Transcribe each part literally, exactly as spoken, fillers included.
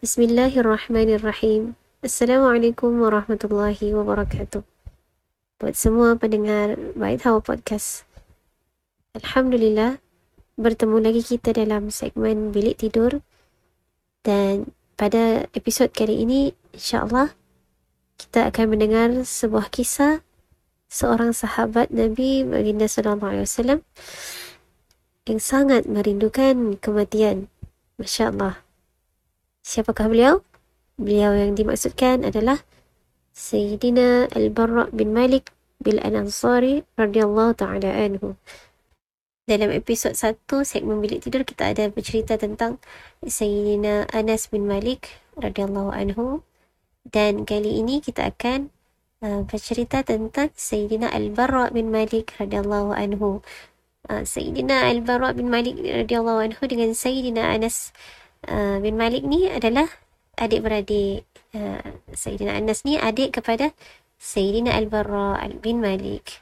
Bismillahirrahmanirrahim. Assalamualaikum warahmatullahi wabarakatuh. Buat semua pendengar Bayt Hawwa Podcast, alhamdulillah, bertemu lagi kita dalam segmen Bilik Tidur. Dan pada episod kali ini, insyaAllah, kita akan mendengar sebuah kisah seorang sahabat Nabi Baginda sallallahu alaihi wasallam yang sangat merindukan kematian. Masya Allah. Siapakah beliau? Beliau yang dimaksudkan adalah Sayyidina Al-Bara bin Malik al-Ansari radhiyallahu ta'ala anhu. Dalam episod satu segmen Bilik Tidur, kita ada bercerita tentang Sayyidina Anas bin Malik radhiyallahu anhu, dan kali ini kita akan uh, bercerita tentang Sayyidina Al-Bara bin Malik radhiyallahu anhu. Uh, Sayyidina Al-Bara bin Malik radhiyallahu anhu dengan Sayyidina Anas Uh, bin Malik ni adalah adik-beradik. uh, Sayyidina Anas ni adik kepada Sayyidina Al-Bara bin Malik.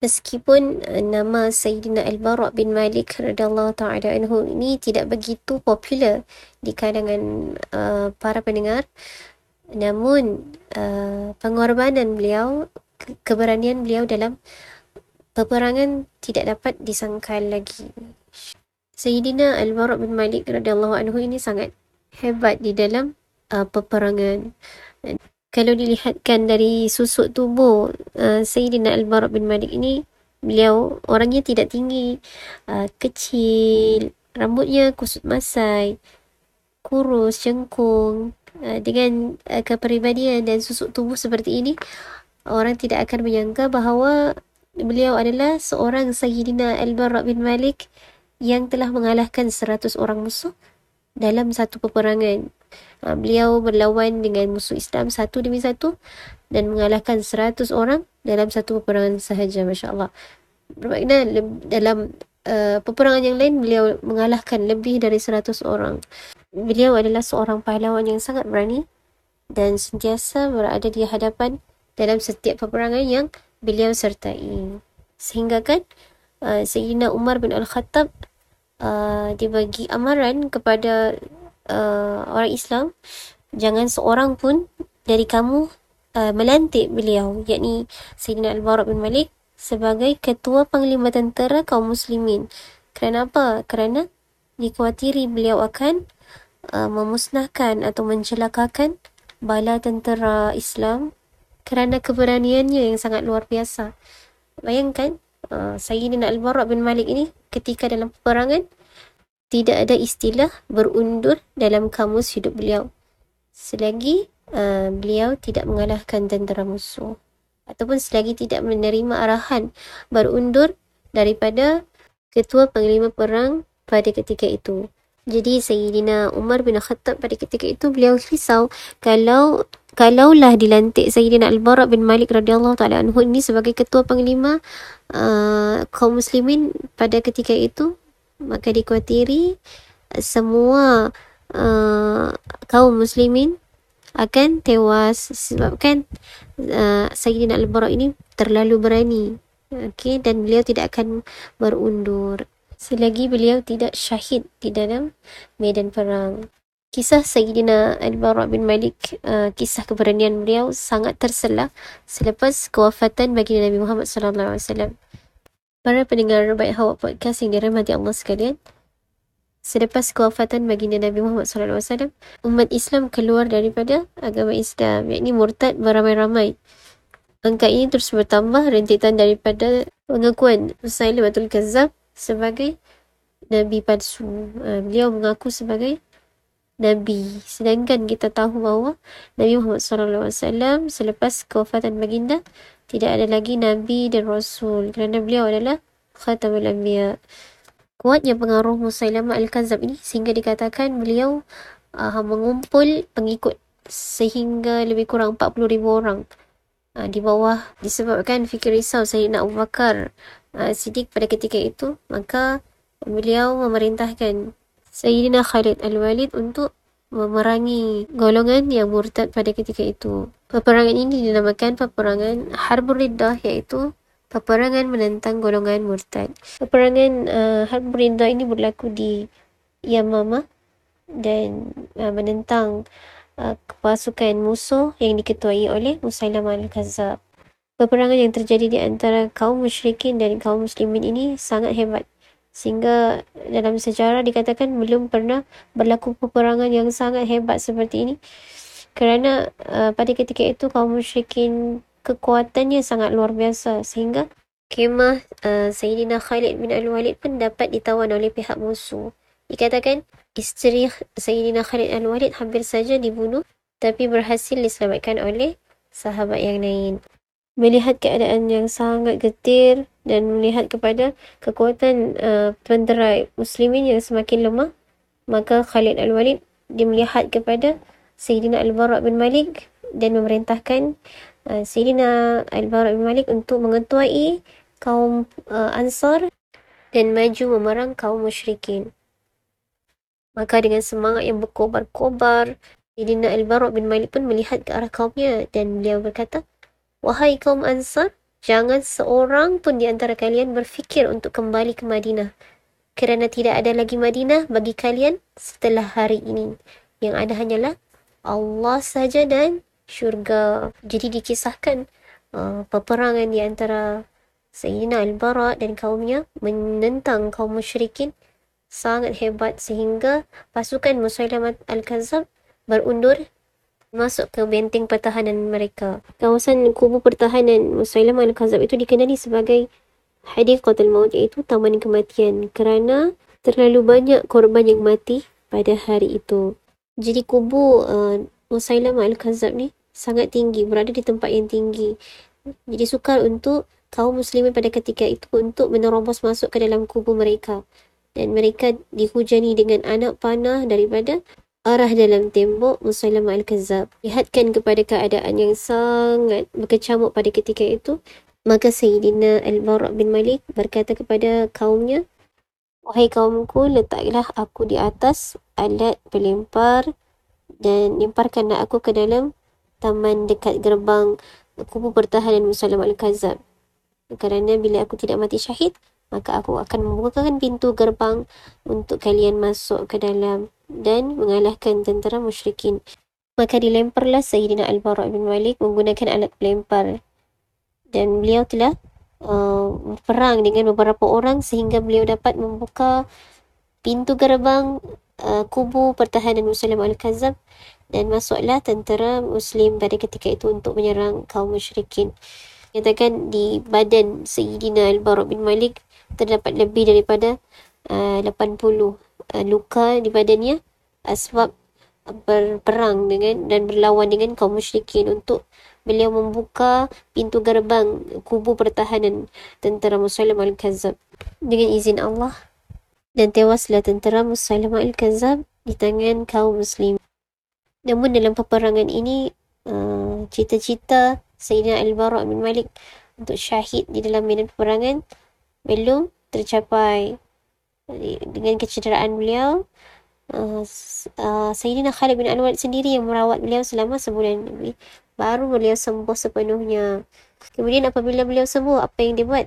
Meskipun uh, nama Sayyidina Al-Bara bin Malik radhiyallahu ta'ala anhu ni tidak begitu popular di kalangan uh, para pendengar, namun uh, pengorbanan beliau, ke- keberanian beliau dalam peperangan tidak dapat disangkal lagi. Sayyidina Al-Bara bin Malik radhiyallahu anhu ini sangat hebat di dalam uh, peperangan. Kalau dilihatkan dari susuk tubuh uh, Sayyidina Al-Bara bin Malik ini, beliau orangnya tidak tinggi, uh, kecil, rambutnya kusut masai, kurus, cengkung. Uh, dengan uh, kepribadian dan susuk tubuh seperti ini, orang tidak akan menyangka bahawa beliau adalah seorang Sayyidina Al-Bara bin Malik yang telah mengalahkan seratus orang musuh dalam satu peperangan. Ha, beliau berlawan dengan musuh Islam satu demi satu dan mengalahkan seratus orang dalam satu peperangan sahaja. Masya Allah. Bermakna dalam uh, peperangan yang lain, beliau mengalahkan lebih dari seratus orang. Beliau adalah seorang pahlawan yang sangat berani dan sentiasa berada di hadapan dalam setiap peperangan yang beliau sertai. Sehingga kan uh, Sayyidina Umar bin Al-Khattab Uh, dia bagi amaran kepada uh, orang Islam, jangan seorang pun dari kamu uh, melantik beliau, yakni Sayyidina Al-Bara bin Malik, sebagai ketua panglima tentera kaum muslimin. Kerana apa? Kerana dikhawatiri beliau akan uh, memusnahkan atau mencelakakan bala tentera Islam kerana keberaniannya yang sangat luar biasa. Bayangkan Uh, Sayyidina Al-Bara bin Malik ini ketika dalam peperangan, tidak ada istilah berundur dalam kamus hidup beliau selagi uh, beliau tidak mengalahkan tentera musuh, ataupun selagi tidak menerima arahan berundur daripada ketua panglima perang pada ketika itu. Jadi Sayyidina Umar bin Khattab pada ketika itu, beliau risau kalau Kalaulah dilantik Sayyidina Al-Bara bin Malik radhiyallahu ta'ala anhu ini sebagai ketua panglima uh, kaum muslimin pada ketika itu, maka dikhawatiri semua uh, kaum muslimin akan tewas sebabkan uh, Sayyidina Al-Bara ini terlalu berani. Okey, dan beliau tidak akan berundur selagi beliau tidak syahid di dalam medan perang. Kisah Sayyidina Al-Bara bin Malik, uh, kisah keberanian beliau sangat terselah selepas kewafatan baginda Nabi Muhammad sallallahu alaihi wasallam. Para pendengar Bayt Hawwa Podcast yang dirahmati Allah sekalian, selepas kewafatan baginda Nabi Muhammad sallallahu alaihi wasallam, umat Islam keluar daripada agama Islam, yakni murtad beramai-ramai. Angka ini terus bertambah rentetan daripada pengakuan Musailamah al-Kazzab sebagai nabi palsu. Uh, beliau mengaku sebagai Nabi, sedangkan kita tahu bahawa Nabi Muhammad sallallahu alaihi wasallam selepas kewafatan baginda tidak ada lagi Nabi dan Rasul kerana beliau adalah Khatamul Anbiya. Kuatnya pengaruh Musailamah al-Kazzab ini sehingga dikatakan beliau uh, mengumpul pengikut sehingga lebih kurang empat puluh ribu orang uh, di bawah. Disebabkan fikir risau Sayyidina Abu Bakar uh, Siddiq pada ketika itu, maka beliau memerintahkan Sayyidina Khalid Al-Walid untuk memerangi golongan yang murtad pada ketika itu. Peperangan ini dinamakan peperangan Harb ar-Riddah, iaitu peperangan menentang golongan murtad. Peperangan uh, Harb ar-Riddah ini berlaku di Yamamah dan uh, menentang uh, pasukan musuh yang diketuai oleh Musailamah al-Kazzab. Peperangan yang terjadi di antara kaum musyrikin dan kaum muslimin ini sangat hebat, sehingga dalam sejarah dikatakan belum pernah berlaku peperangan yang sangat hebat seperti ini, kerana uh, pada ketika itu kaum musyrikin kekuatannya sangat luar biasa, sehingga kemah uh, Sayyidina Khalid bin Al-Walid pun dapat ditawan oleh pihak musuh. Dikatakan isteri Sayyidina Khalid Al-Walid hampir saja dibunuh, tapi berhasil diselamatkan oleh sahabat yang lain. Melihat keadaan yang sangat getir dan melihat kepada kekuatan uh, penderai muslimin yang semakin lemah, maka Khalid Al-Walid dia melihat kepada Sayyidina Al-Bara bin Malik dan memerintahkan uh, Sayyidina Al-Bara bin Malik untuk mengetuai kaum uh, Ansar dan maju memerang kaum musyrikin. Maka dengan semangat yang berkobar-kobar, Sayyidina Al-Bara bin Malik pun melihat ke arah kaumnya dan beliau berkata, "Wahai kaum Ansar, jangan seorang pun di antara kalian berfikir untuk kembali ke Madinah, kerana tidak ada lagi Madinah bagi kalian setelah hari ini. Yang ada hanyalah Allah saja dan syurga." Jadi dikisahkan uh, peperangan di antara Sayyidina Al-Bara dan kaumnya menentang kaum musyrikin sangat hebat, sehingga pasukan Musailamah al-Kazzab berundur masuk ke benteng pertahanan mereka. Kawasan kubu pertahanan Musailamah al-Kazzab itu dikenali sebagai Hadeeqatul Maut, iaitu taman kematian, kerana terlalu banyak korban yang mati pada hari itu. Jadi kubu uh, Musailamah al-Kazzab ni sangat tinggi, berada di tempat yang tinggi. Jadi sukar untuk kaum muslimin pada ketika itu untuk menerobos masuk ke dalam kubu mereka, dan mereka dihujani dengan anak panah daripada arah dalam tembok Musailamah al-Kazzab. Lihatkan kepada keadaan yang sangat berkecamuk pada ketika itu, maka Sayyidina Al-Bara bin Malik berkata kepada kaumnya, "Wahai kaumku, letaklah aku di atas alat pelempar dan lemparkanlah aku ke dalam taman dekat gerbang kubu pertahanan Musailamah al-Kazzab, kerana bila aku tidak mati syahid, maka aku akan membukakan pintu gerbang untuk kalian masuk ke dalam dan mengalahkan tentera musyrikin." Maka dilemparlah Sayyidina Al-Bara bin Malik menggunakan alat pelempar, dan beliau telah uh, berperang dengan beberapa orang sehingga beliau dapat membuka pintu gerbang uh, kubu pertahanan Musailamah al-Kazzab, dan masuklah tentera muslim pada ketika itu untuk menyerang kaum musyrikin. Nyatakan di badan Sayyidina Al-Bara bin Malik terdapat lebih daripada uh, lapan puluh luka di badannya sebab berperang dengan dan berlawan dengan kaum musyrikin untuk beliau membuka pintu gerbang kubu pertahanan tentera Musailamah al-Kazzab dengan izin Allah, dan tewaslah tentera Musailamah al-Kazzab di tangan kaum muslim. Namun dalam peperangan ini uh, cita-cita Sayyidina Al-Bara bin Malik untuk syahid di dalam medan peperangan belum tercapai. Dengan kecederaan beliau, uh, uh, Sayyidina Khalid bin Al-Walid sendiri yang merawat beliau selama sebulan lebih, baru beliau sembuh sepenuhnya. Kemudian apabila beliau sembuh, apa yang dia buat?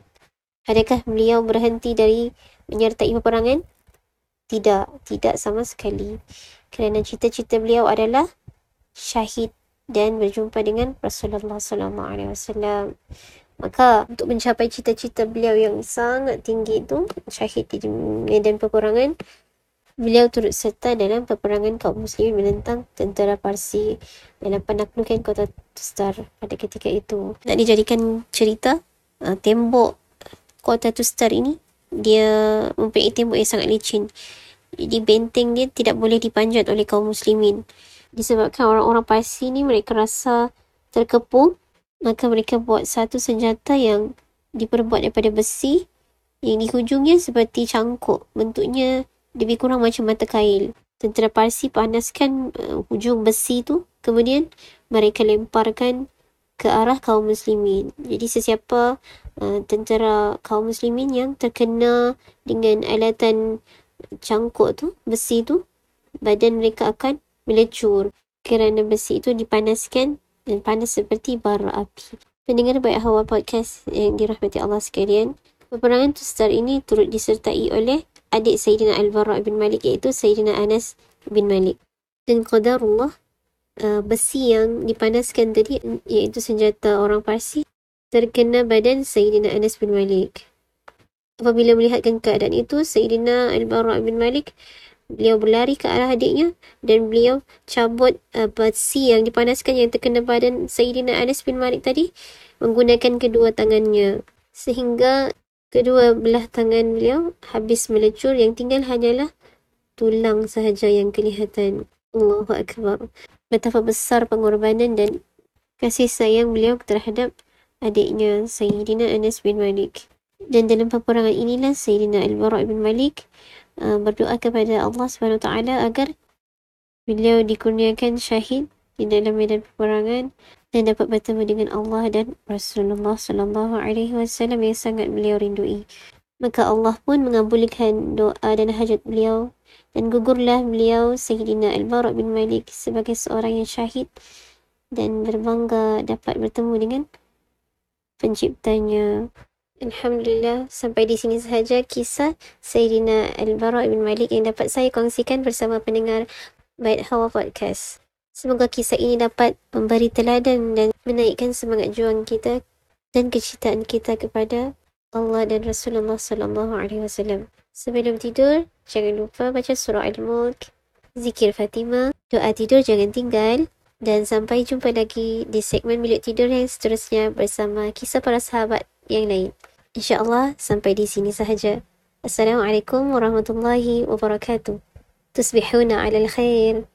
Adakah beliau berhenti dari menyertai peperangan? Tidak, tidak sama sekali, kerana cita-cita beliau adalah syahid dan berjumpa dengan Rasulullah sallallahu alaihi wasallam. Maka untuk mencapai cita-cita beliau yang sangat tinggi itu, syahid di medan peperangan, beliau turut serta dalam peperangan kaum muslimin menentang tentera Parsi dalam penaklukan kota Tustar pada ketika itu. Nak dijadikan cerita, tembok kota Tustar ini dia mempunyai tembok yang sangat licin. Jadi benteng dia tidak boleh dipanjat oleh kaum muslimin, disebabkan orang-orang Parsi ni mereka rasa terkepung. Maka mereka buat satu senjata yang diperbuat daripada besi yang di hujungnya seperti cangkuk. Bentuknya lebih kurang macam mata kail. Tentera Parsi panaskan uh, hujung besi tu, kemudian mereka lemparkan ke arah kaum muslimin. Jadi sesiapa uh, tentera kaum muslimin yang terkena dengan alatan cangkuk tu, besi tu, badan mereka akan melecur, kerana besi itu dipanaskan dan panas seperti bara api. Pendengar Bayt Hawwa Podcast yang dirahmati Allah sekalian, peperangan Tustar ini turut disertai oleh adik Sayyidina Al-Bara bin Malik, iaitu Sayyidina Anas bin Malik. Dan qadarullah, uh, besi yang dipanaskan tadi, iaitu senjata orang Parsi, terkena badan Sayyidina Anas bin Malik. Apabila melihatkan keadaan itu, Sayyidina Al-Bara bin Malik, beliau berlari ke arah adiknya dan beliau cabut uh, besi yang dipanaskan yang terkena badan Sayyidina Anas bin Malik tadi menggunakan kedua tangannya, sehingga kedua belah tangan beliau habis melecur, yang tinggal hanyalah tulang sahaja yang kelihatan. Allahu Akbar. Betapa besar pengorbanan dan kasih sayang beliau terhadap adiknya Sayyidina Anas bin Malik. Dan dalam peperangan inilah Sayyidina Al-Bara bin Malik uh, berdoa kepada Allah subhanahu wa taala agar beliau dikurniakan syahid di dalam medan peperangan dan dapat bertemu dengan Allah dan Rasulullah sallallahu alaihi wasallam yang sangat beliau rindui. Maka Allah pun mengabulkan doa dan hajat beliau dan gugurlah beliau Sayyidina Al-Bara bin Malik sebagai seorang yang syahid dan berbangga dapat bertemu dengan penciptanya. Alhamdulillah, sampai di sini sahaja kisah Sayyidina Al-Bara bin Malik yang dapat saya kongsikan bersama pendengar Bayt Hawwa Podcast. Semoga kisah ini dapat memberi teladan dan menaikkan semangat juang kita dan kecintaan kita kepada Allah dan Rasulullah sallallahu alaihi wasallam. Sebelum tidur, jangan lupa baca surah Al-Mulk, zikir Fatimah, doa tidur jangan tinggal. Dan sampai jumpa lagi di segmen Bilik Tidur yang seterusnya bersama kisah para sahabat yang lain. InsyaAllah sampai di sini sahaja. Assalamualaikum warahmatullahi wabarakatuh. Tusbihuna alal khair.